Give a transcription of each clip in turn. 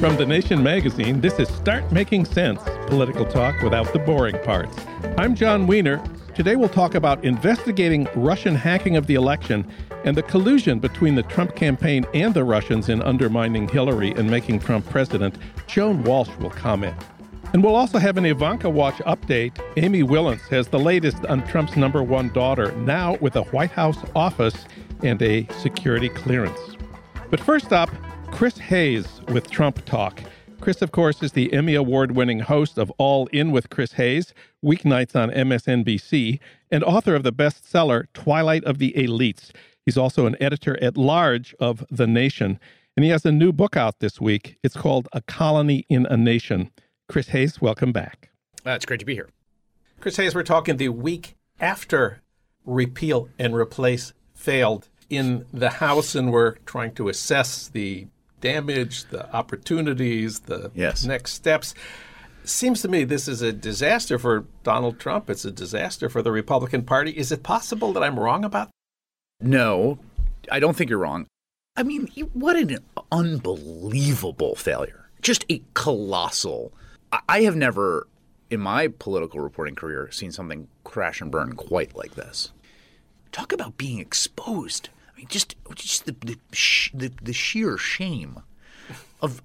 From The Nation magazine, this is Start Making Sense, political talk without the boring parts. I'm John Wiener. Today we'll talk about investigating Russian hacking of the election and the collusion between the Trump campaign and the Russians in undermining Hillary and making Trump president. Joan Walsh will comment. And we'll also have an Ivanka Watch update. Amy Wilentz has the latest on Trump's number one daughter, now with a White House office and a security clearance. But first up, Chris Hayes with Trump Talk. Chris, of course, is the Emmy award-winning host of All In with Chris Hayes, weeknights on MSNBC, and author of the bestseller Twilight of the Elites. He's also an editor-at-large of The Nation, and he has a new book out this week. It's called A Colony in a Nation. Chris Hayes, welcome back. It's great to be here. Chris Hayes, we're talking the week after repeal and replace failed in the House, and we're trying to assess the damage, the opportunities, the next steps. Seems to me this is a disaster for Donald Trump. It's a disaster for the Republican Party. Is it possible that I'm wrong about that? No, I don't think you're wrong. I mean, what an unbelievable failure. Just a colossal. I have never in my political reporting career seen something crash and burn quite like this. Talk about being exposed. Just the sheer shame of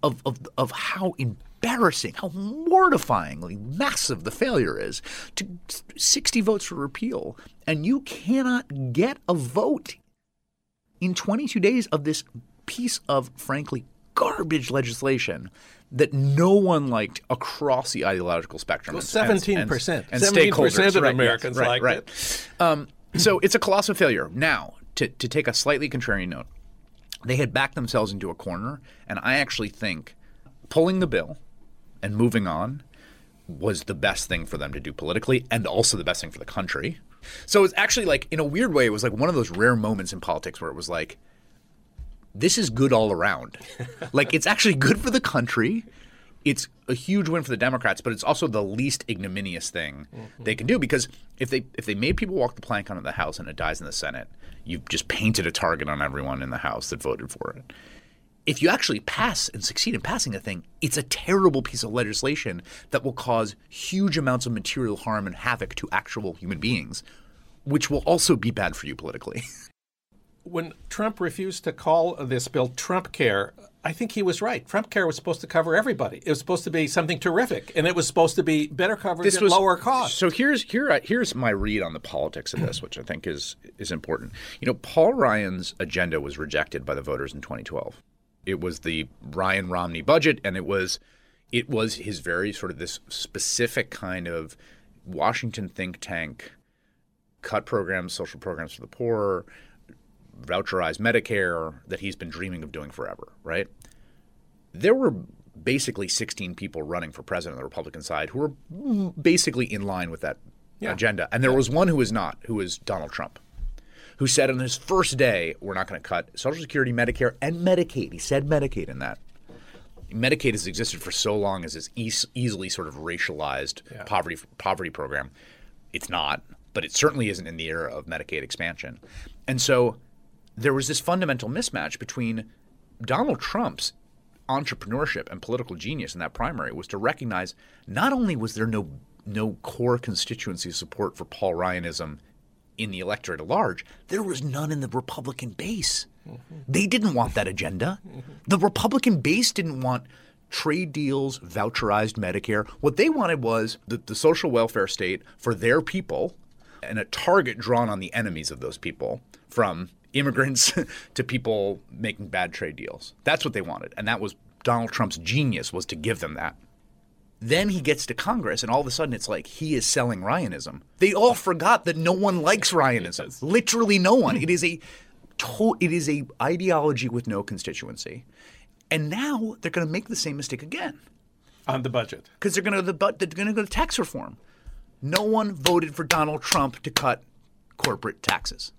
how embarrassing, how mortifyingly massive the failure is. To 60 votes for repeal, and you cannot get a vote in 22 days of this piece of, frankly, garbage legislation that no one liked across the ideological spectrum. Well, 17%. And 17% of Americans liked it. So it's a colossal failure. Now, to take a slightly contrarian note, they had backed themselves into a corner, and I actually think pulling the bill and moving on was the best thing for them to do politically and also the best thing for the country. So it's actually like, in a weird way, it was like one of those rare moments in politics where it was like, this is good all around. Like, it's actually good for the country. It's a huge win for the Democrats, but it's also the least ignominious thing they can do, because if they made people walk the plank onto the House and it dies in the Senate, you've just painted a target on everyone in the House that voted for it. If you actually pass and succeed in passing a thing, it's a terrible piece of legislation that will cause huge amounts of material harm and havoc to actual human beings, which will also be bad for you politically. When Trump refused to call this bill Trump Care, I think he was right. Trump Care was supposed to cover everybody. It was supposed to be something terrific, and it was supposed to be better coverage at lower cost. So here's my read on the politics of this, which I think is important. You know, Paul Ryan's agenda was rejected by the voters in 2012. It was the Ryan-Romney budget, and it was his very sort of this specific kind of Washington think tank, cut programs, social programs for the poor, voucherized Medicare that he's been dreaming of doing forever, right? There were basically 16 people running for president on the Republican side who were basically in line with that agenda. And there was one who was not, who was Donald Trump, who said on his first day, we're not going to cut Social Security, Medicare, and Medicaid. He said Medicaid in that. Medicaid has existed for so long as this easily sort of racialized poverty program. It's not, but it certainly isn't in the era of Medicaid expansion. And so there was this fundamental mismatch between Donald Trump's entrepreneurship and political genius in that primary was to recognize not only was there no core constituency support for Paul Ryanism in the electorate at large, there was none in the Republican base. Mm-hmm. They didn't want that agenda. Mm-hmm. The Republican base didn't want trade deals, voucherized Medicare. What they wanted was the social welfare state for their people and a target drawn on the enemies of those people, from immigrants to people making bad trade deals. That's what they wanted. And that was Donald Trump's genius, was to give them that. Then he gets to Congress, and all of a sudden it's like he is selling Ryanism. They all forgot that no one likes Ryanism. Yes. Literally no one. It is an ideology with no constituency. And now they're going to make the same mistake again. On the budget. Because they're going to go to tax reform. No one voted for Donald Trump to cut corporate taxes.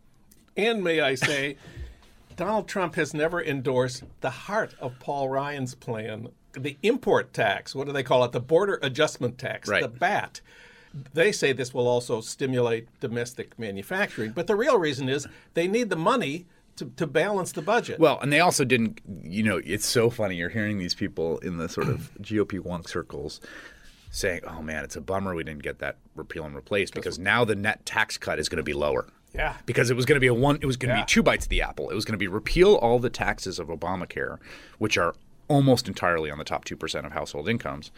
And may I say, Donald Trump has never endorsed the heart of Paul Ryan's plan, the import tax. What do they call it? The border adjustment tax, right. The BAT. They say this will also stimulate domestic manufacturing. But the real reason is they need the money to balance the budget. Well, and they also didn't, it's so funny. You're hearing these people in the sort of GOP wonk circles saying, oh, man, it's a bummer we didn't get that repeal and replace because now the net tax cut is going to be lower. Yeah. Because it was going to be be two bites of the apple. It was going to be repeal all the taxes of Obamacare, which are almost entirely on the top 2% of household incomes.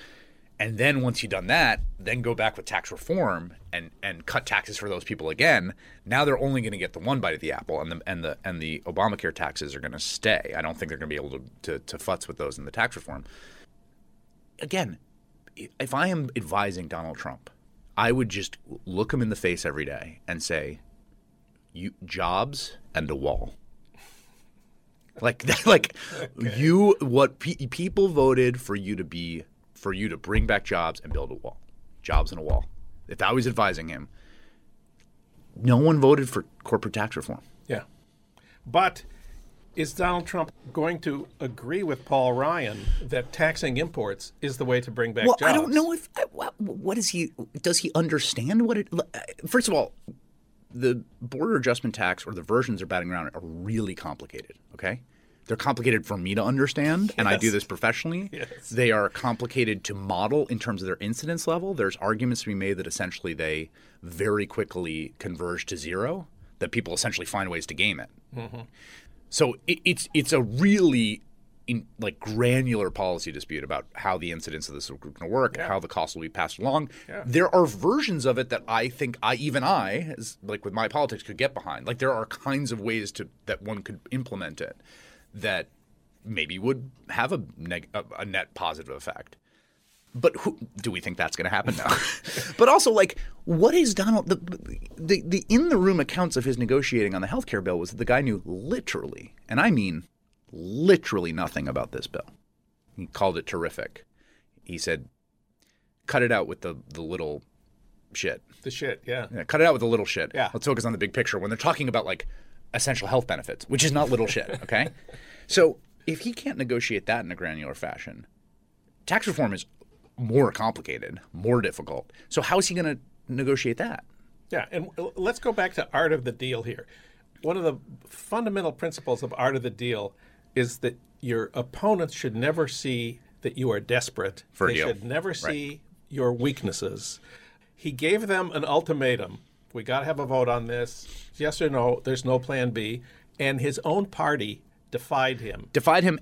And then once you've done that, then go back with tax reform and cut taxes for those people again. Now they're only going to get the one bite of the apple, and the Obamacare taxes are going to stay. I don't think they're going to be able to futz with those in the tax reform. Again, if I am advising Donald Trump, I would just look him in the face every day and say, you jobs and a wall. People voted for you to bring back jobs and build a wall. Jobs and a wall. If I was advising him, no one voted for corporate tax reform. Yeah. But is Donald Trump going to agree with Paul Ryan that taxing imports is the way to bring back jobs? Well, I don't know if – what is he – does he understand what it – first of all, the border adjustment tax, or the versions they're batting around, are really complicated, okay? They're complicated for me to understand, and I do this professionally. Yes. They are complicated to model in terms of their incidence level. There's arguments to be made that essentially they very quickly converge to zero, that people essentially find ways to game it. Mm-hmm. So it's a really granular policy dispute about how the incidence of this is going to work, and how the cost will be passed along. Yeah. There are versions of it that I think I, with my politics, could get behind. Like, there are kinds of ways that one could implement it that maybe would have a net positive effect. But do we think that's going to happen now? But also, what is Donald? The in the room accounts of his negotiating on the health care bill was that the guy knew literally, and I mean literally, nothing about this bill. He called it terrific. He said, cut it out with the little shit. The shit, yeah. Cut it out with the little shit. Yeah. Let's focus on the big picture when they're talking about essential health benefits, which is not little shit, okay? So if he can't negotiate that in a granular fashion, tax reform is more complicated, more difficult. So how is he going to negotiate that? Yeah, and let's go back to art of the deal here. One of the fundamental principles of art of the deal is that your opponents should never see that you are desperate. Should never see your weaknesses. He gave them an ultimatum. We got to have a vote on this. Yes or no. There's no plan B. And his own party defied him.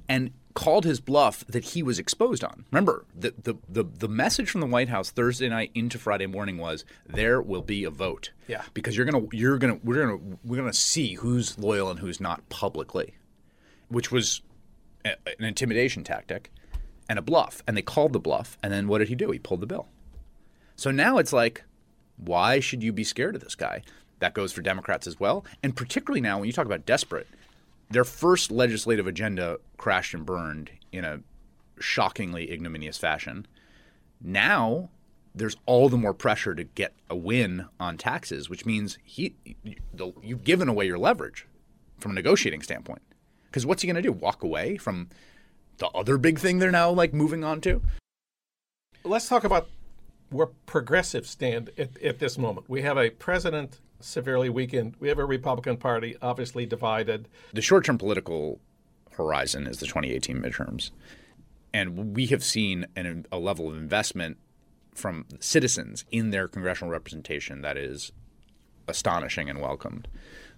And called his bluff that he was exposed on. Remember, the message from the White House Thursday night into Friday morning was there will be a vote. Yeah. Because we're gonna see who's loyal and who's not publicly. Which was an intimidation tactic and a bluff. And they called the bluff. And then what did he do? He pulled the bill. So now it's why should you be scared of this guy? That goes for Democrats as well. And particularly now when you talk about desperate, their first legislative agenda crashed and burned in a shockingly ignominious fashion. Now there's all the more pressure to get a win on taxes, which means you've given away your leverage from a negotiating standpoint. Because what's he going to do? Walk away from the other big thing they're now like moving on to? Let's talk about where progressives stand at this moment. We have a president severely weakened. We have a Republican Party obviously divided. The short-term political horizon is the 2018 midterms. And we have seen a level of investment from citizens in their congressional representation that is astonishing and welcomed.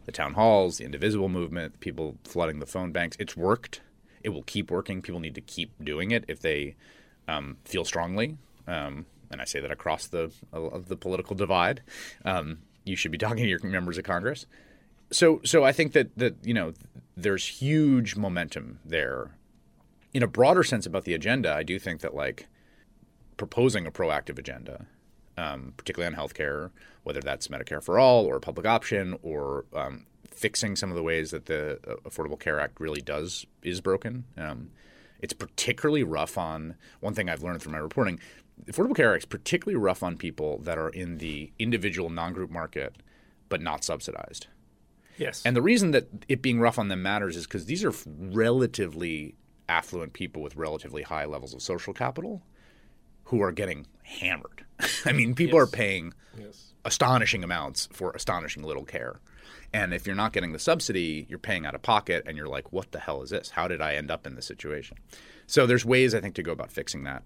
The town halls, the indivisible movement, people flooding the phone banks. It's worked. It will keep working. People need to keep doing it if they feel strongly. And I say that across the political divide. You should be talking to your members of Congress. So I think that you know, there's huge momentum there. In a broader sense about the agenda, I do think that like proposing a proactive agenda, particularly on healthcare, whether that's Medicare for all or public option or fixing some of the ways that the Affordable Care Act really is broken. It's particularly rough on – one thing I've learned through my reporting – the Affordable Care Act is particularly rough on people that are in the individual non-group market but not subsidized. Yes. And the reason that it being rough on them matters is because these are relatively affluent people with relatively high levels of social capital who are getting hammered. I mean, people are paying astonishing amounts for astonishing little care. And if you're not getting the subsidy, you're paying out of pocket and you're like, what the hell is this? How did I end up in this situation? So there's ways, I think, to go about fixing that.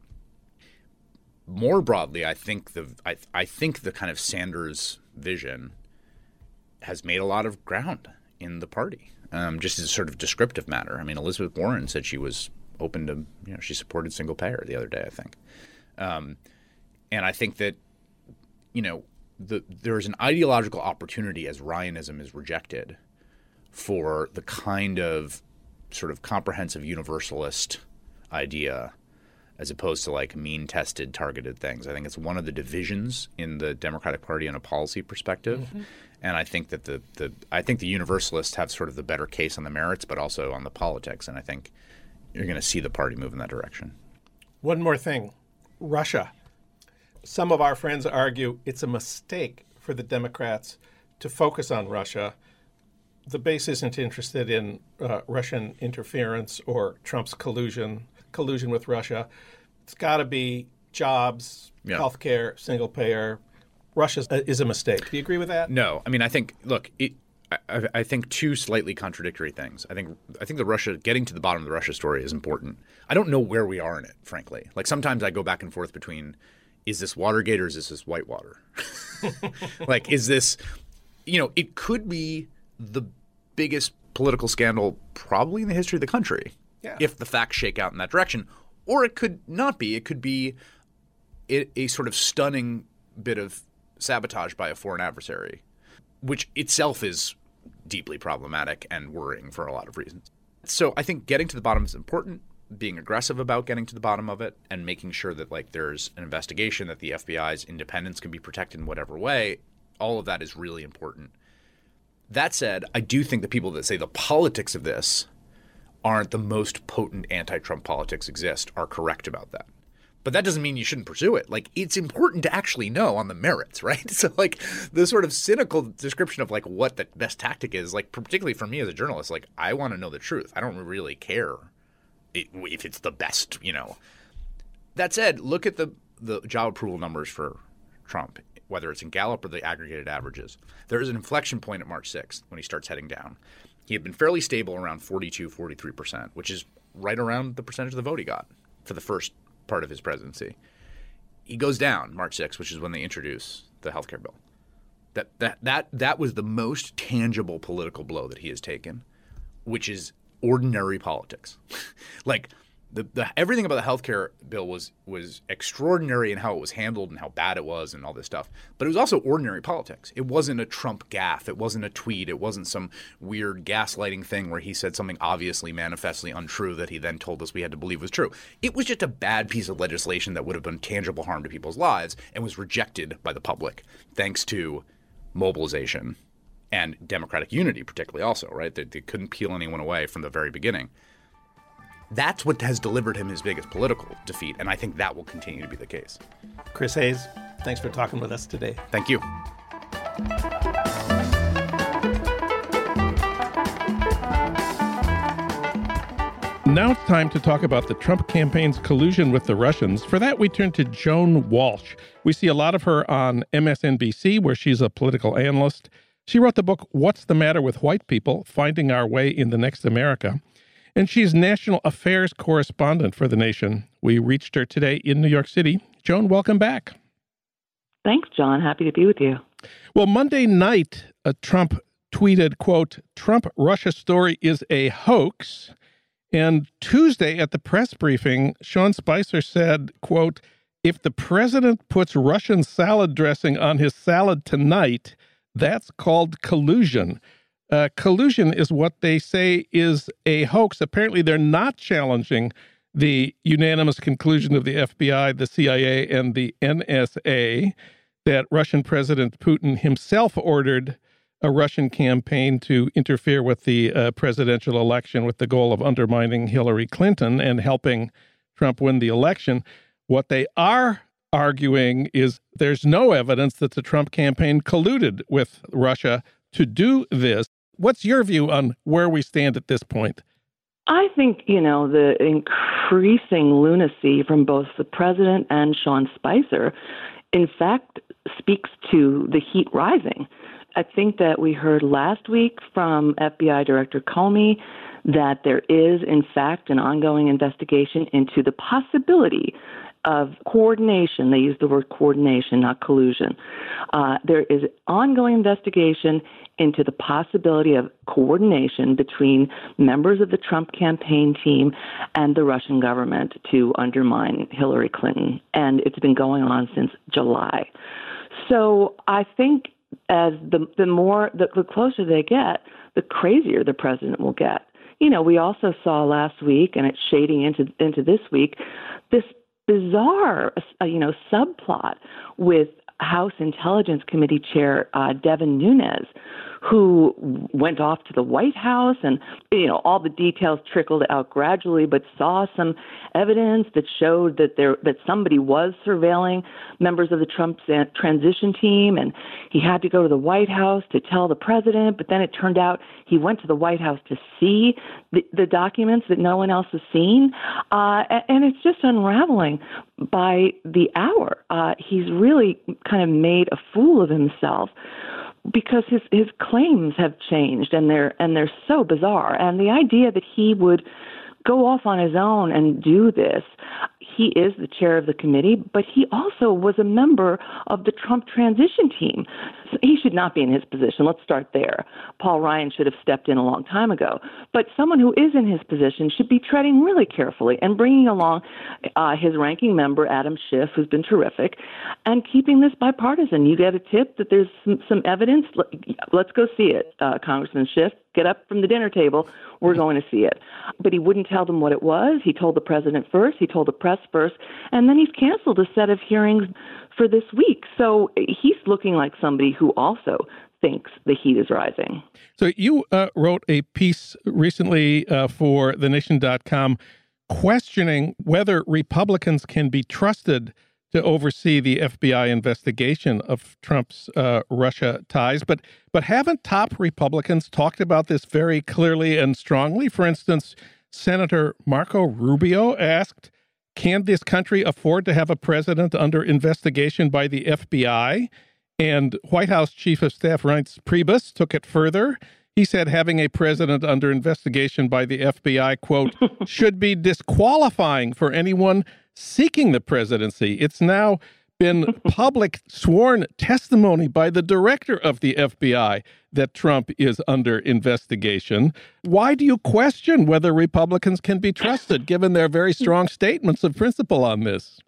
More broadly, I think the kind of Sanders vision has made a lot of ground in the party, just as a sort of descriptive matter. I mean, Elizabeth Warren said she was open to, you know, she supported single payer the other day, I think. And I think that, you know, there is an ideological opportunity as Ryanism is rejected for the kind of sort of comprehensive universalist idea as opposed to like mean-tested, targeted things. I think it's one of the divisions in the Democratic Party on a policy perspective. Mm-hmm. And I think that the universalists have sort of the better case on the merits, but also on the politics. And I think you're going to see the party move in that direction. One more thing, Russia. Some of our friends argue it's a mistake for the Democrats to focus on Russia. The base isn't interested in Russian interference or Trump's collusion with Russia. It's got to be jobs, healthcare, single payer. Russia is a mistake. Do you agree with that? No. I mean, I think, look, I think two slightly contradictory things. I think the Russia, getting to the bottom of the Russia story is important. I don't know where we are in it, frankly. Like sometimes I go back and forth between, is this Watergate or is this Whitewater? Like, is this, you know, it could be the biggest political scandal probably in the history of the country. Yeah. If the facts shake out in that direction, or it could not be. It could be a sort of stunning bit of sabotage by a foreign adversary, which itself is deeply problematic and worrying for a lot of reasons. So I think getting to the bottom is important, being aggressive about getting to the bottom of it and making sure that like there's an investigation, that the FBI's independence can be protected in whatever way. All of that is really important. That said, I do think the people that say the politics of this aren't the most potent anti-Trump politics exist are correct about that. But that doesn't mean you shouldn't pursue it. Like, it's important to actually know on the merits, right? So, like, the sort of cynical description of, like, what the best tactic is, like, particularly for me as a journalist, like, I want to know the truth. I don't really care if it's the best, you know. That said, look at the job approval numbers for Trump, whether it's in Gallup or the aggregated averages. There is an inflection point at March 6th when he starts heading down. He had been fairly stable around 42-43%, which is right around the percentage of the vote he got for the first part of his presidency. He goes down March 6th, which is when they introduce the healthcare bill. That was the most tangible political blow that he has taken, which is ordinary politics. Like the everything about the healthcare bill was extraordinary in how it was handled and how bad it was and all this stuff. But it was also ordinary politics. It wasn't a Trump gaffe. It wasn't a tweet. It wasn't some weird gaslighting thing where he said something obviously manifestly untrue that he then told us we had to believe was true. It was just a bad piece of legislation that would have done tangible harm to people's lives and was rejected by the public thanks to mobilization and Democratic unity particularly also, right? They couldn't peel anyone away from the very beginning. That's what has delivered him his biggest political defeat, and I think that will continue to be the case. Chris Hayes, thanks for talking with us today. Thank you. Now it's time to talk about the Trump campaign's collusion with the Russians. For that, we turn to Joan Walsh. We see a lot of her on MSNBC, where she's a political analyst. She wrote the book, What's the Matter with White People? Finding Our Way in the Next America. And she's national affairs correspondent for The Nation. We reached her today in New York City. Joan, welcome back. Thanks, John. Happy to be with you. Well, Monday night, Trump tweeted, quote, Trump-Russia story is a hoax. And Tuesday at the press briefing, Sean Spicer said, quote, if the president puts Russian salad dressing on his salad tonight, that's called collusion. Collusion is what they say is a hoax. Apparently, they're not challenging the unanimous conclusion of the FBI, the CIA, and the NSA that Russian President Putin himself ordered a Russian campaign to interfere with the presidential election with the goal of undermining Hillary Clinton and helping Trump win the election. What they are arguing is there's no evidence that the Trump campaign colluded with Russia to do this. What's your view on where we stand at this point? I think, you know, the increasing lunacy from both the president and Sean Spicer, in fact, speaks to the heat rising. I think that we heard last week from FBI Director Comey that there is, in fact, an ongoing investigation into the possibility of coordination. They use the word coordination, not collusion. There is ongoing investigation into the possibility of coordination between members of the Trump campaign team and the Russian government to undermine Hillary Clinton. And it's been going on since July. So I think as the closer they get, the crazier the president will get. You know, we also saw last week, and it's shading into this week, this bizarre, subplot with House Intelligence Committee Chair Devin Nunes, who went off to the White House, and, you know, all the details trickled out gradually, but saw some evidence that showed that that somebody was surveilling members of the Trump transition team, and he had to go to the White House to tell the president, but then it turned out he went to the White House to see the documents that no one else has seen, and it's just unraveling by the hour. He's really kind of made a fool of himself because his claims have changed and they're so bizarre. And the idea that he would go off on his own and do this, he is the chair of the committee, but he also was a member of the Trump transition team. So he should not be in his position. Let's start there. Paul Ryan should have stepped in a long time ago. But someone who is in his position should be treading really carefully and bringing along his ranking member, Adam Schiff, who's been terrific, and keeping this bipartisan. You get a tip that there's some evidence. Let's go see it, Congressman Schiff. Get up from the dinner table. We're going to see it. But he wouldn't tell them what it was. He told the president first. He told the press first. And then he's canceled a set of hearings for this week. So he's looking like somebody who also thinks the heat is rising. So you wrote a piece recently for thenation.com questioning whether Republicans can be trusted to oversee the FBI investigation of Trump's Russia ties. But haven't top Republicans talked about this very clearly and strongly? For instance, Senator Marco Rubio asked, can this country afford to have a president under investigation by the FBI? And White House Chief of Staff Reince Priebus took it further. He said having a president under investigation by the FBI, quote, should be disqualifying for anyone seeking the presidency. It's now been public sworn testimony by the director of the FBI that Trump is under investigation. Why do you question whether Republicans can be trusted, given their very strong statements of principle on this?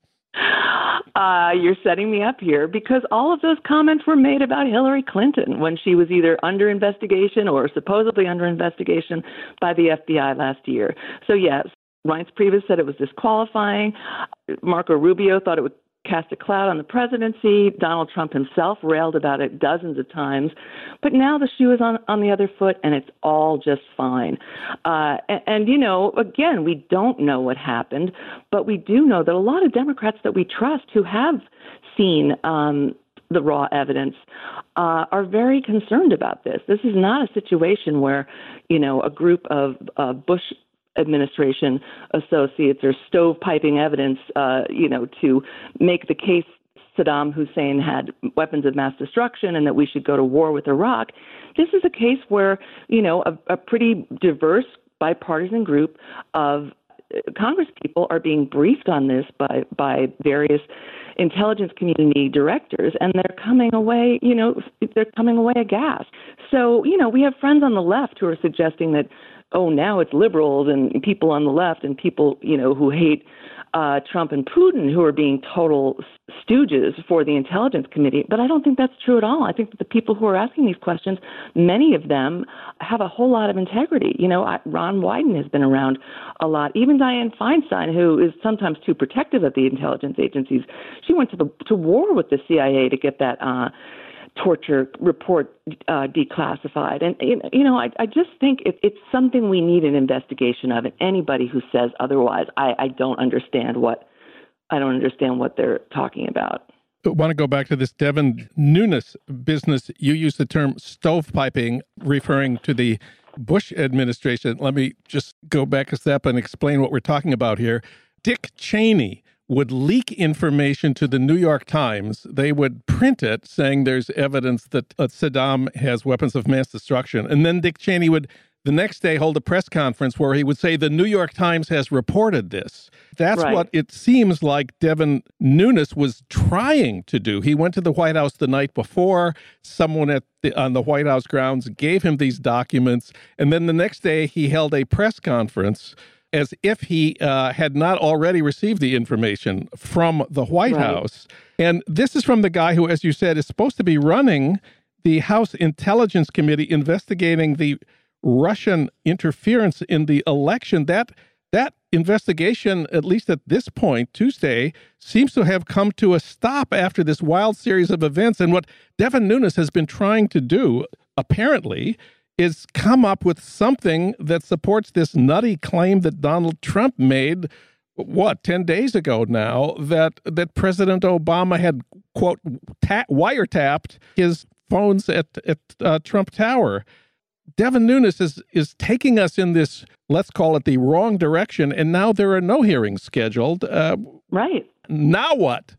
You're setting me up here because all of those comments were made about Hillary Clinton when she was either under investigation or supposedly under investigation by the FBI last year. So, yes, Reince Priebus said it was disqualifying. Marco Rubio thought it would cast a cloud on the presidency. Donald Trump himself railed about it dozens of times. But now the shoe is on the other foot, and it's all just fine. You know, again, we don't know what happened, but we do know that a lot of Democrats that we trust who have seen the raw evidence are very concerned about this. This is not a situation where, you know, a group of Bush administration associates are stovepiping evidence, you know, to make the case Saddam Hussein had weapons of mass destruction and that we should go to war with Iraq. This is a case where, you know, a pretty diverse bipartisan group of Congresspeople are being briefed on this by various intelligence community directors, and they're coming away, you know, they're coming away aghast. So, you know, we have friends on the left who are suggesting that, oh, now it's liberals and people on the left and people, you know, who hate Trump and Putin who are being total stooges for the intelligence committee. But I don't think that's true at all. I think that the people who are asking these questions, many of them have a whole lot of integrity. You know, Ron Wyden has been around a lot. Even Dianne Feinstein, who is sometimes too protective of the intelligence agencies, she went to war with the CIA to get that torture report declassified. And, you know, I just think it's something we need an investigation of. And anybody who says otherwise, I don't understand what they're talking about. I want to go back to this Devin Nunes business. You used the term stovepiping, referring to the Bush administration. Let me just go back a step and explain what we're talking about here. Dick Cheney would leak information to the New York Times. They would print it saying there's evidence that Saddam has weapons of mass destruction. And then Dick Cheney would the next day hold a press conference where he would say the New York Times has reported this. That's right. What it seems like Devin Nunes was trying to do. He went to the White House the night before. Someone on the White House grounds gave him these documents. And then the next day he held a press conference as if he had not already received the information from the White House. And this is from the guy who, as you said, is supposed to be running the House Intelligence Committee investigating the Russian interference in the election. That investigation, at least at this point, Tuesday, seems to have come to a stop after this wild series of events. And what Devin Nunes has been trying to do, apparently, is come up with something that supports this nutty claim that Donald Trump made, 10 days ago now, that President Obama had, quote, wiretapped his phones at Trump Tower. Devin Nunes is taking us in this, let's call it the wrong direction, and now there are no hearings scheduled. Right. Now what?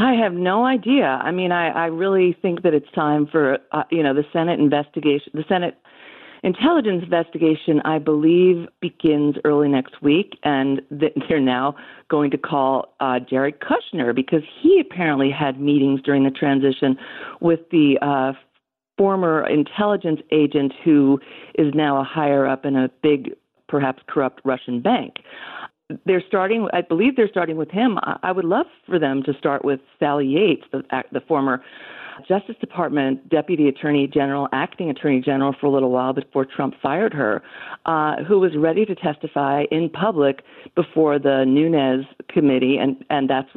I have no idea. I mean, I really think that it's time for, the Senate investigation. The Senate intelligence investigation, I believe, begins early next week. And they're now going to call Jared Kushner because he apparently had meetings during the transition with the former intelligence agent who is now a higher up in a big, perhaps corrupt Russian bank. I believe they're starting with him. I would love for them to start with Sally Yates, the former Justice Department Deputy Attorney General, Acting Attorney General for a little while before Trump fired her, who was ready to testify in public before the Nunes committee, and that's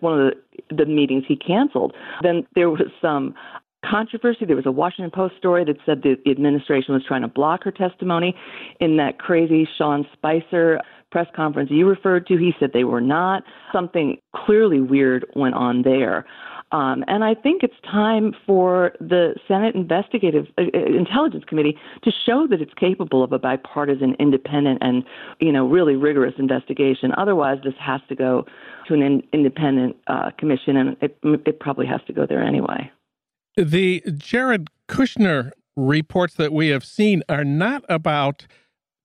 one of the meetings he canceled. Then there was some controversy. There was a Washington Post story that said the administration was trying to block her testimony in that crazy Sean Spicer press conference you referred to. He said they were not. Something clearly weird went on there. And I think it's time for the Senate Intelligence Committee to show that it's capable of a bipartisan, independent, and, you know, really rigorous investigation. Otherwise, this has to go to an independent commission, and it probably has to go there anyway. The Jared Kushner reports that we have seen are not about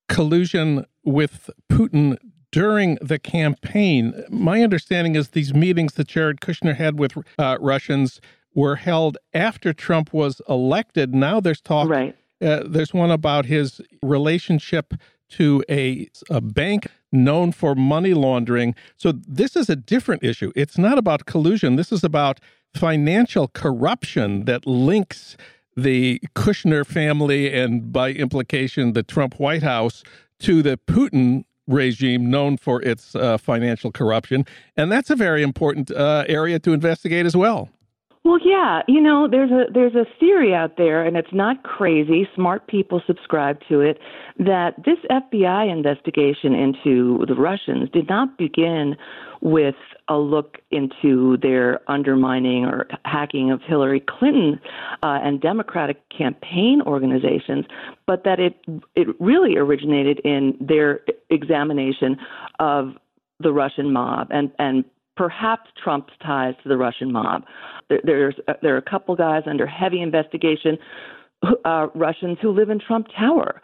collusion with Putin during the campaign. My understanding is these meetings that Jared Kushner had with Russians were held after Trump was elected. Now there's talk. Right. There's one about his relationship to a bank known for money laundering. So this is a different issue. It's not about collusion. This is about financial corruption that links the Kushner family and, by implication, the Trump White House to the Putin regime known for its financial corruption. And that's a very important area to investigate as well. Well, yeah, you know, there's a theory out there, and it's not crazy. Smart people subscribe to it, that this FBI investigation into the Russians did not begin with a look into their undermining or hacking of Hillary Clinton and Democratic campaign organizations, but that it really originated in their examination of the Russian mob and perhaps Trump's ties to the Russian mob. There are a couple guys under heavy investigation, Russians who live in Trump Tower.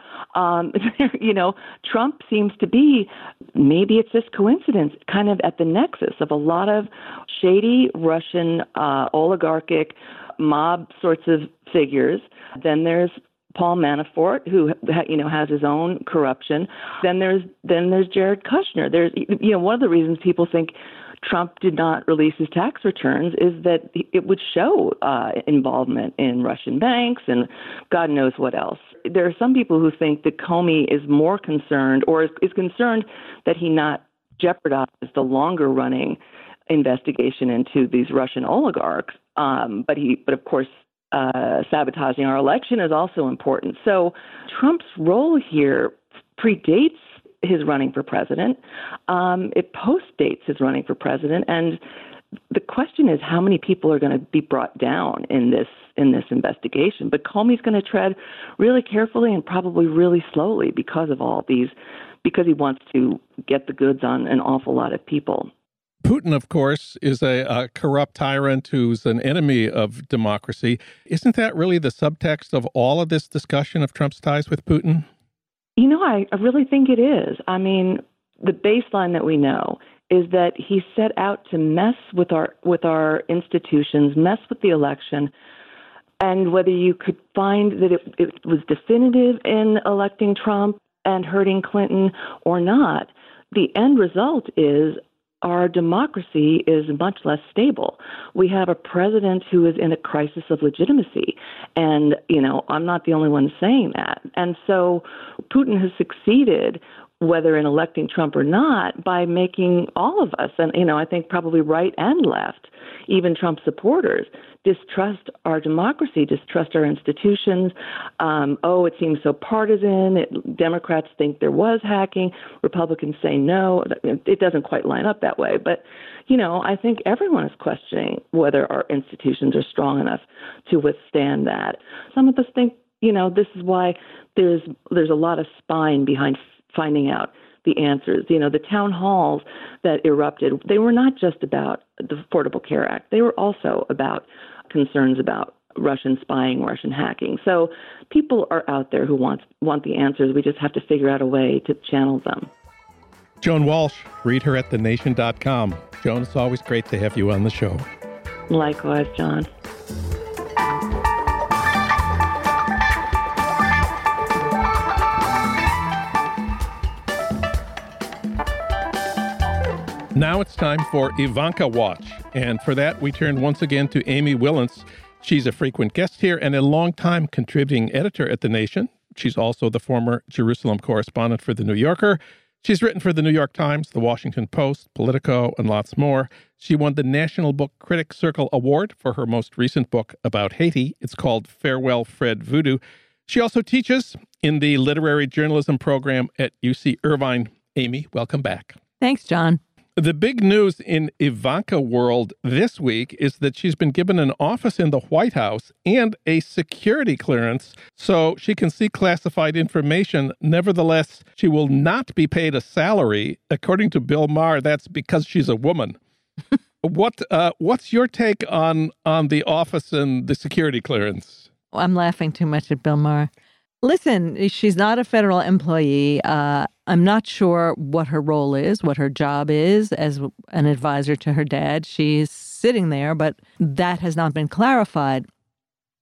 You know, Trump seems to be, maybe it's just coincidence, kind of at the nexus of a lot of shady Russian oligarchic mob sorts of figures. Then there's Paul Manafort, who, you know, has his own corruption. Then there's Jared Kushner. There's, you know, one of the reasons people think Trump did not release his tax returns is that it would show involvement in Russian banks and God knows what else. There are some people who think that Comey is more concerned, or is concerned that he not jeopardize the longer running investigation into these Russian oligarchs. But of course, sabotaging our election is also important. So Trump's role here predates his running for president. It postdates his running for president. And the question is how many people are going to be brought down in this investigation. But Comey's going to tread really carefully and probably really slowly because of all these, because he wants to get the goods on an awful lot of people. Putin, of course, is a corrupt tyrant who's an enemy of democracy. Isn't that really the subtext of all of this discussion of Trump's ties with Putin? You know, I really think it is. I mean, the baseline that we know is that he set out to mess with our institutions, mess with the election, and whether you could find that it was definitive in electing Trump and hurting Clinton or not, the end result is our democracy is much less stable. We have a president who is in a crisis of legitimacy. And, you know, I'm not the only one saying that. And so Putin has succeeded, whether in electing Trump or not, by making all of us, and, you know, I think probably right and left, even Trump supporters, distrust our democracy, distrust our institutions. It seems so partisan. Democrats think there was hacking. Republicans say no. It doesn't quite line up that way. But, you know, I think everyone is questioning whether our institutions are strong enough to withstand that. Some of us think, you know, this is why there's a lot of spine behind finding out the answers. You know, the town halls that erupted, they were not just about the Affordable Care Act. They were also about concerns about Russian spying, Russian hacking. So people are out there who want the answers. We just have to figure out a way to channel them. Joan Walsh, read her at thenation.com. Joan, it's always great to have you on the show. Likewise, John. Now it's time for Ivanka Watch, and for that we turn once again to Amy Wilentz. She's a frequent guest here and a longtime contributing editor at The Nation. She's also the former Jerusalem correspondent for The New Yorker. She's written for The New York Times, The Washington Post, Politico, and lots more. She won the National Book Critics Circle Award for her most recent book about Haiti. It's called Farewell, Fred Voodoo. She also teaches in the literary journalism program at UC Irvine. Amy, welcome back. Thanks, John. The big news in Ivanka world this week is that she's been given an office in the White House and a security clearance so she can see classified information. Nevertheless, she will not be paid a salary. According to Bill Maher, that's because she's a woman. What's your take on the office and the security clearance? Oh, I'm laughing too much at Bill Maher. Listen, she's not a federal employee. I'm not sure what her role is, what her job is as an advisor to her dad. She's sitting there, but that has not been clarified.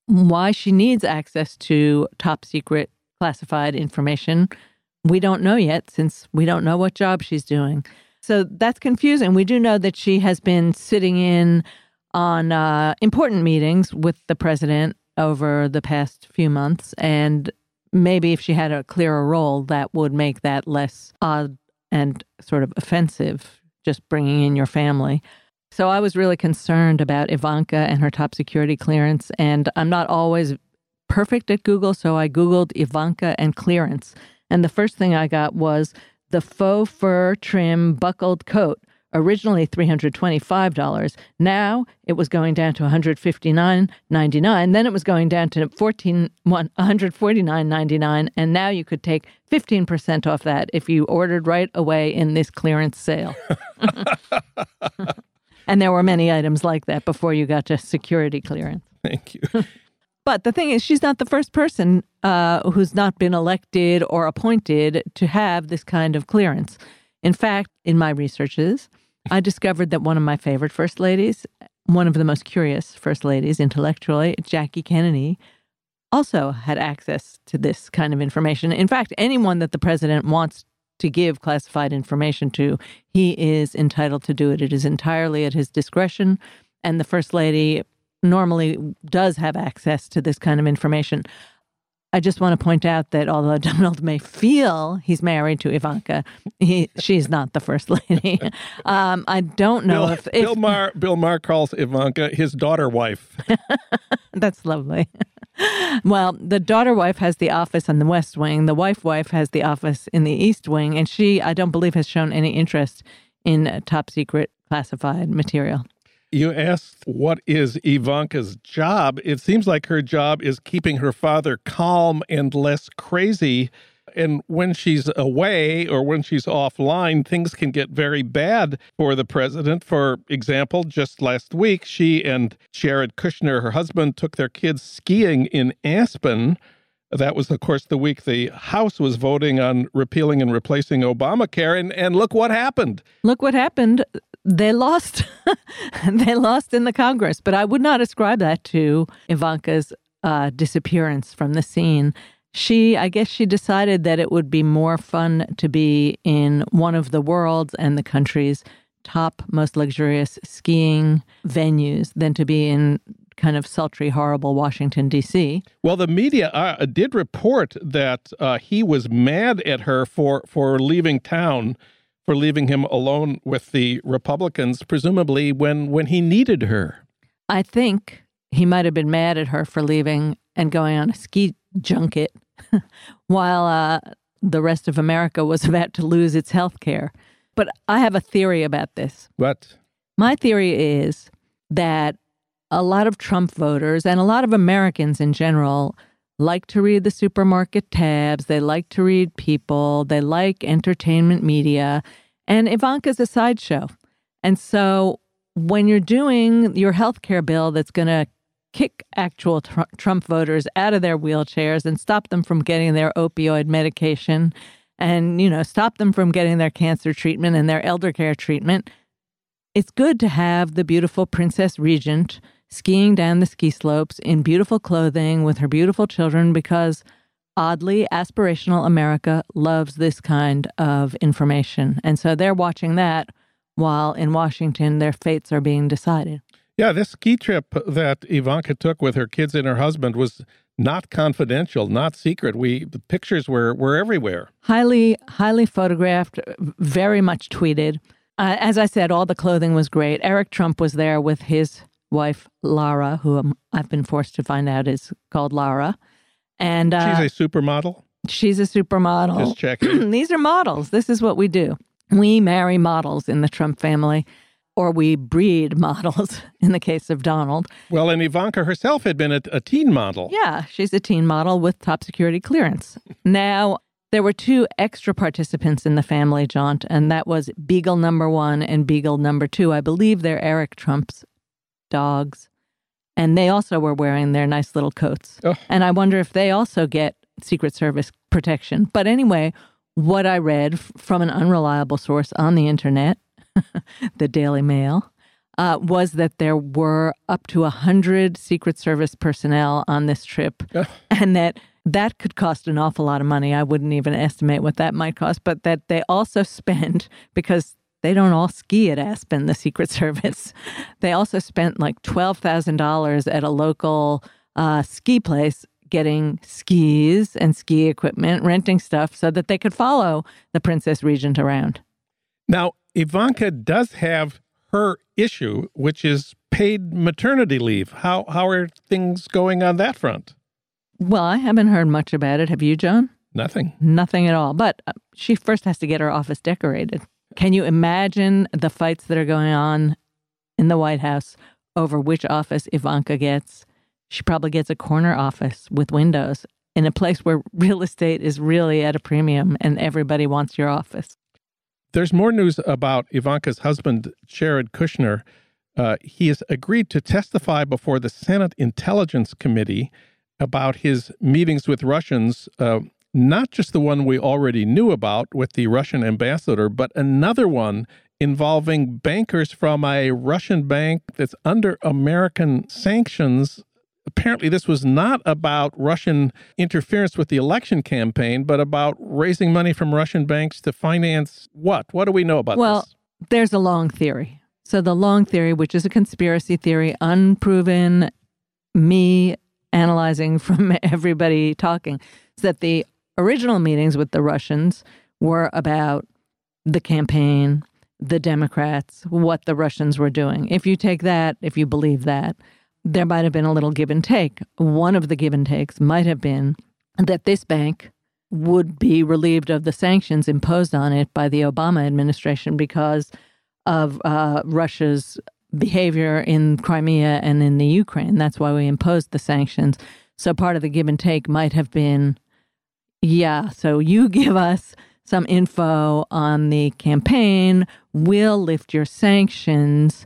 Why she needs access to top secret classified information, we don't know yet, since we don't know what job she's doing. So that's confusing. We do know that she has been sitting in on important meetings with the president over the past few months, and maybe if she had a clearer role, that would make that less odd and sort of offensive, just bringing in your family. So I was really concerned about Ivanka and her top security clearance. And I'm not always perfect at Google, so I Googled Ivanka and clearance. And the first thing I got was the faux fur trim buckled coat, originally $325. Now it was going down to $159.99. Then it was going down to $149.99. And now you could take 15% off that if you ordered right away in this clearance sale. And there were many items like that before you got to security clearance. Thank you. But the thing is, she's not the first person who's not been elected or appointed to have this kind of clearance. In fact, in my researches, I discovered that one of my favorite first ladies, one of the most curious first ladies intellectually, Jackie Kennedy, also had access to this kind of information. In fact, anyone that the president wants to give classified information to, he is entitled to do it. It is entirely at his discretion. And the first lady normally does have access to this kind of information. I just want to point out that although Donald may feel he's married to Ivanka, she's not the first lady. I don't know if Bill Maher calls Ivanka his daughter wife. That's lovely. Well, the daughter wife has the office on the West Wing. The wife has the office in the East Wing. And she, I don't believe, has shown any interest in top secret classified material. You asked, what is Ivanka's job? It seems like her job is keeping her father calm and less crazy. And when she's away or when she's offline, things can get very bad for the president. For example, just last week, she and Jared Kushner, her husband, took their kids skiing in Aspen. That was, of course, the week the House was voting on repealing and replacing Obamacare. And look what happened. Look what happened. They lost. They lost in the Congress. But I would not ascribe that to Ivanka's disappearance from the scene. I guess she decided that it would be more fun to be in one of the world's and the country's top, most luxurious skiing venues than to be in kind of sultry, horrible Washington, D.C. Well, the media did report that he was mad at her for leaving town, for leaving him alone with the Republicans, presumably when he needed her. I think he might have been mad at her for leaving and going on a ski junket while the rest of America was about to lose its health care. But I have a theory about this. What? My theory is that a lot of Trump voters and a lot of Americans in general like to read the supermarket tabs. They like to read People. They like entertainment media. And Ivanka's a sideshow. And so when you're doing your health care bill that's going to kick actual Trump voters out of their wheelchairs and stop them from getting their opioid medication and, you know, stop them from getting their cancer treatment and their elder care treatment, it's good to have the beautiful Princess Regent skiing down the ski slopes in beautiful clothing with her beautiful children, because oddly, aspirational America loves this kind of information. And so they're watching that while in Washington, their fates are being decided. Yeah, this ski trip that Ivanka took with her kids and her husband was not confidential, not secret. The pictures were everywhere. Highly, highly photographed, very much tweeted. As I said, all the clothing was great. Eric Trump was there with his wife, Lara, who I've been forced to find out is called Lara. And she's a supermodel? She's a supermodel. Just checking. These are models. This is what we do. We marry models in the Trump family, or we breed models in the case of Donald. Well, and Ivanka herself had been a teen model. Yeah, she's a teen model with top security clearance. Now, there were two extra participants in the family jaunt, and that was Beagle number 1 and Beagle number 2. I believe they're Eric Trump's dogs. And they also were wearing their nice little coats. Oh. And I wonder if they also get Secret Service protection. But anyway, what I read from an unreliable source on the internet, the Daily Mail, was that there were up to 100 Secret Service personnel on this trip. Oh. And that could cost an awful lot of money. I wouldn't even estimate what that might cost, but that they also spend, because they don't all ski at Aspen, the Secret Service, they also spent like $12,000 at a local ski place getting skis and ski equipment, renting stuff so that they could follow the Princess Regent around. Now, Ivanka does have her issue, which is paid maternity leave. How are things going on that front? Well, I haven't heard much about it. Have you, John? Nothing. Nothing at all. But she first has to get her office decorated. Can you imagine the fights that are going on in the White House over which office Ivanka gets? She probably gets a corner office with windows in a place where real estate is really at a premium and everybody wants your office. There's more news about Ivanka's husband, Jared Kushner. He has agreed to testify before the Senate Intelligence Committee about his meetings with Russians, not just the one we already knew about with the Russian ambassador, but another one involving bankers from a Russian bank that's under American sanctions. Apparently, this was not about Russian interference with the election campaign, but about raising money from Russian banks to finance what? What do we know about this? Well, there's a long theory. So the long theory, which is a conspiracy theory, unproven, me analyzing from everybody talking, is that the original meetings with the Russians were about the campaign, the Democrats, what the Russians were doing. If you take that, if you believe that, there might have been a little give and take. One of the give and takes might have been that this bank would be relieved of the sanctions imposed on it by the Obama administration because of Russia's behavior in Crimea and in the Ukraine. That's why we imposed the sanctions. So part of the give and take might have been, yeah, so you give us some info on the campaign, we'll lift your sanctions.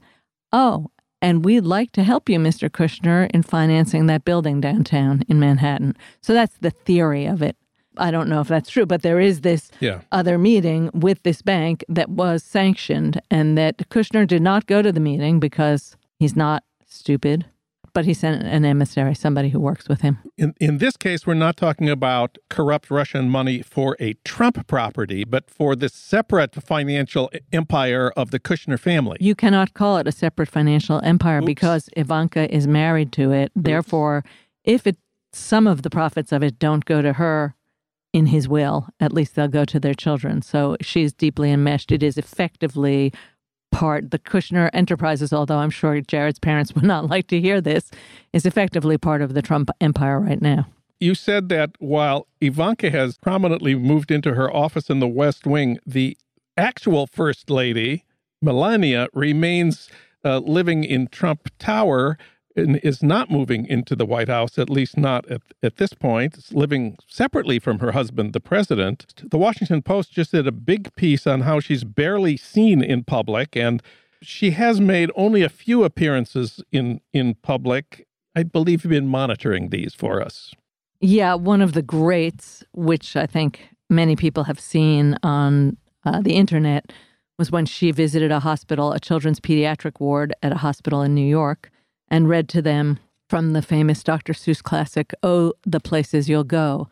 Oh, and we'd like to help you, Mr. Kushner, in financing that building downtown in Manhattan. So that's the theory of it. I don't know if that's true, but there is this other meeting with this bank that was sanctioned and that Kushner did not go to the meeting because he's not stupid, but he sent an emissary, somebody who works with him. In this case, we're not talking about corrupt Russian money for a Trump property, but for this separate financial empire of the Kushner family. You cannot call it a separate financial empire because Ivanka is married to it. Therefore, if some of the profits of it don't go to her in his will, at least they'll go to their children. So she's deeply enmeshed. It is effectively part, the Kushner Enterprises, although I'm sure Jared's parents would not like to hear this, is effectively part of the Trump empire right now. You said that while Ivanka has prominently moved into her office in the West Wing, the actual First Lady, Melania, remains living in Trump Tower and is not moving into the White House, at least not at this point. It's living separately from her husband, the president. The Washington Post just did a big piece on how she's barely seen in public, and she has made only a few appearances in public. I believe you've been monitoring these for us. Yeah, one of the greats, which I think many people have seen on the internet, was when she visited a hospital, a children's pediatric ward at a hospital in New York, and read to them from the famous Dr. Seuss classic, Oh, the Places You'll Go.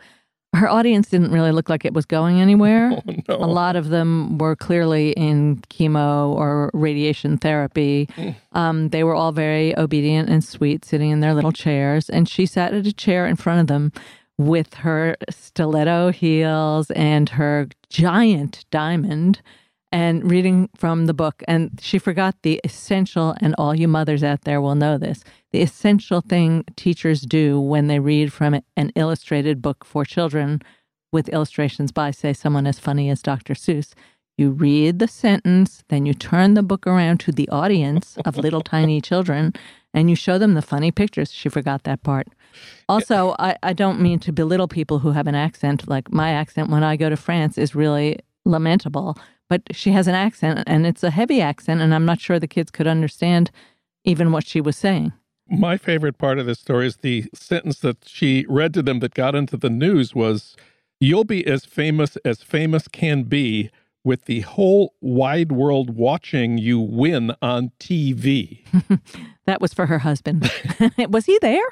Her audience didn't really look like it was going anywhere. Oh, no. A lot of them were clearly in chemo or radiation therapy. They were all very obedient and sweet, sitting in their little chairs. And she sat at a chair in front of them with her stiletto heels and her giant diamond and reading from the book. And she forgot the essential, and all you mothers out there will know this, the essential thing teachers do when they read from an illustrated book for children with illustrations by, say, someone as funny as Dr. Seuss. You read the sentence, then you turn the book around to the audience of little tiny children, and you show them the funny pictures. She forgot that part. Also, I don't mean to belittle people who have an accent. Like, my accent when I go to France is really lamentable. But she has an accent, and it's a heavy accent, and I'm not sure the kids could understand even what she was saying. My favorite part of this story is the sentence that she read to them that got into the news was, "You'll be as famous can be with the whole wide world watching you win on TV." That was for her husband. Was he there?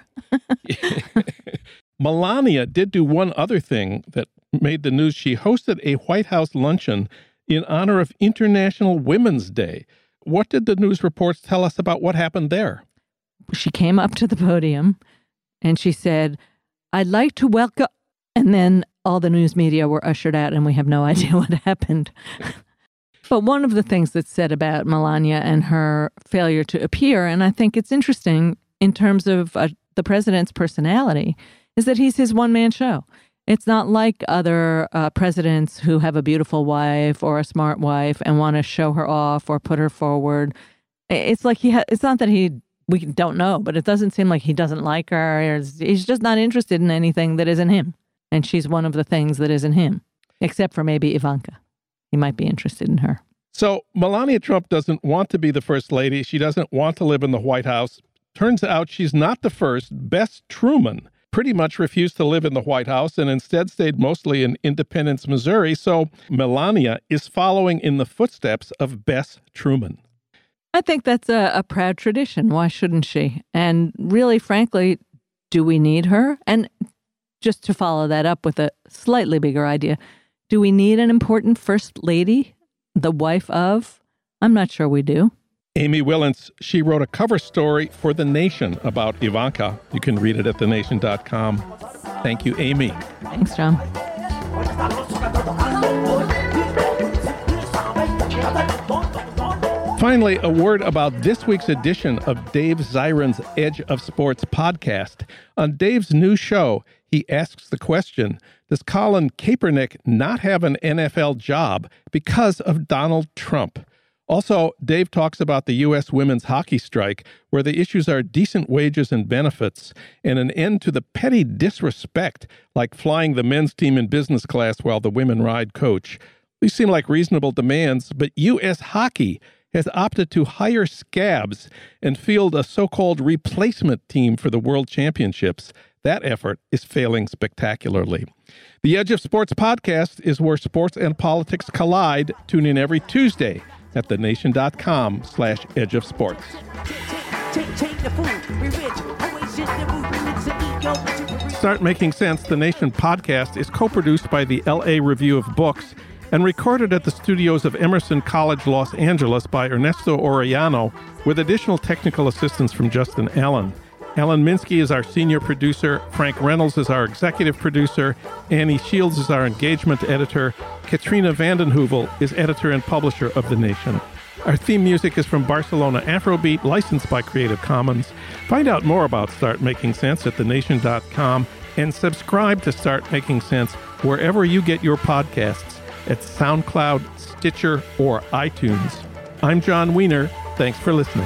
Melania did do one other thing that made the news. She hosted a White House luncheon in honor of International Women's Day. What did the news reports tell us about what happened there? She came up to the podium and she said, "I'd like to welcome," and then all the news media were ushered out and we have no idea what happened. But one of the things that's said about Melania and her failure to appear, and I think it's interesting in terms of the president's personality, is that he's his one-man show. It's not like other presidents who have a beautiful wife or a smart wife and want to show her off or put her forward. It's like it's not that we don't know, but it doesn't seem like he doesn't like her. He's just not interested in anything that isn't him. And she's one of the things that isn't him, except for maybe Ivanka. He might be interested in her. So Melania Trump doesn't want to be the first lady. She doesn't want to live in the White House. Turns out she's not the first. Bess Truman pretty much refused to live in the White House and instead stayed mostly in Independence, Missouri. So Melania is following in the footsteps of Bess Truman. I think that's a proud tradition. Why shouldn't she? And really, frankly, do we need her? And just to follow that up with a slightly bigger idea, do we need an important first lady, the wife of? I'm not sure we do. Amy Wilentz, she wrote a cover story for The Nation about Ivanka. You can read it at thenation.com. Thank you, Amy. Thanks, John. Finally, a word about this week's edition of Dave Zirin's Edge of Sports podcast. On Dave's new show, he asks the question, does Colin Kaepernick not have an NFL job because of Donald Trump? Also, Dave talks about the U.S. women's hockey strike, where the issues are decent wages and benefits, and an end to the petty disrespect, like flying the men's team in business class while the women ride coach. These seem like reasonable demands, but U.S. hockey has opted to hire scabs and field a so-called replacement team for the World Championships. That effort is failing spectacularly. The Edge of Sports podcast is where sports and politics collide. Tune in every Tuesday at thenation.com/edgeofsports. Start Making Sense, The Nation podcast, is co-produced by the LA Review of Books and recorded at the studios of Emerson College, Los Angeles by Ernesto Orellano, with additional technical assistance from Justin Allen. Alan Minsky is our senior producer, Frank Reynolds is our executive producer, Annie Shields is our engagement editor, Katrina Vandenhoevel is editor and publisher of The Nation. Our theme music is from Barcelona Afrobeat, licensed by Creative Commons. Find out more about Start Making Sense at thenation.com and subscribe to Start Making Sense wherever you get your podcasts, at SoundCloud, Stitcher, or iTunes. I'm John Wiener. Thanks for listening.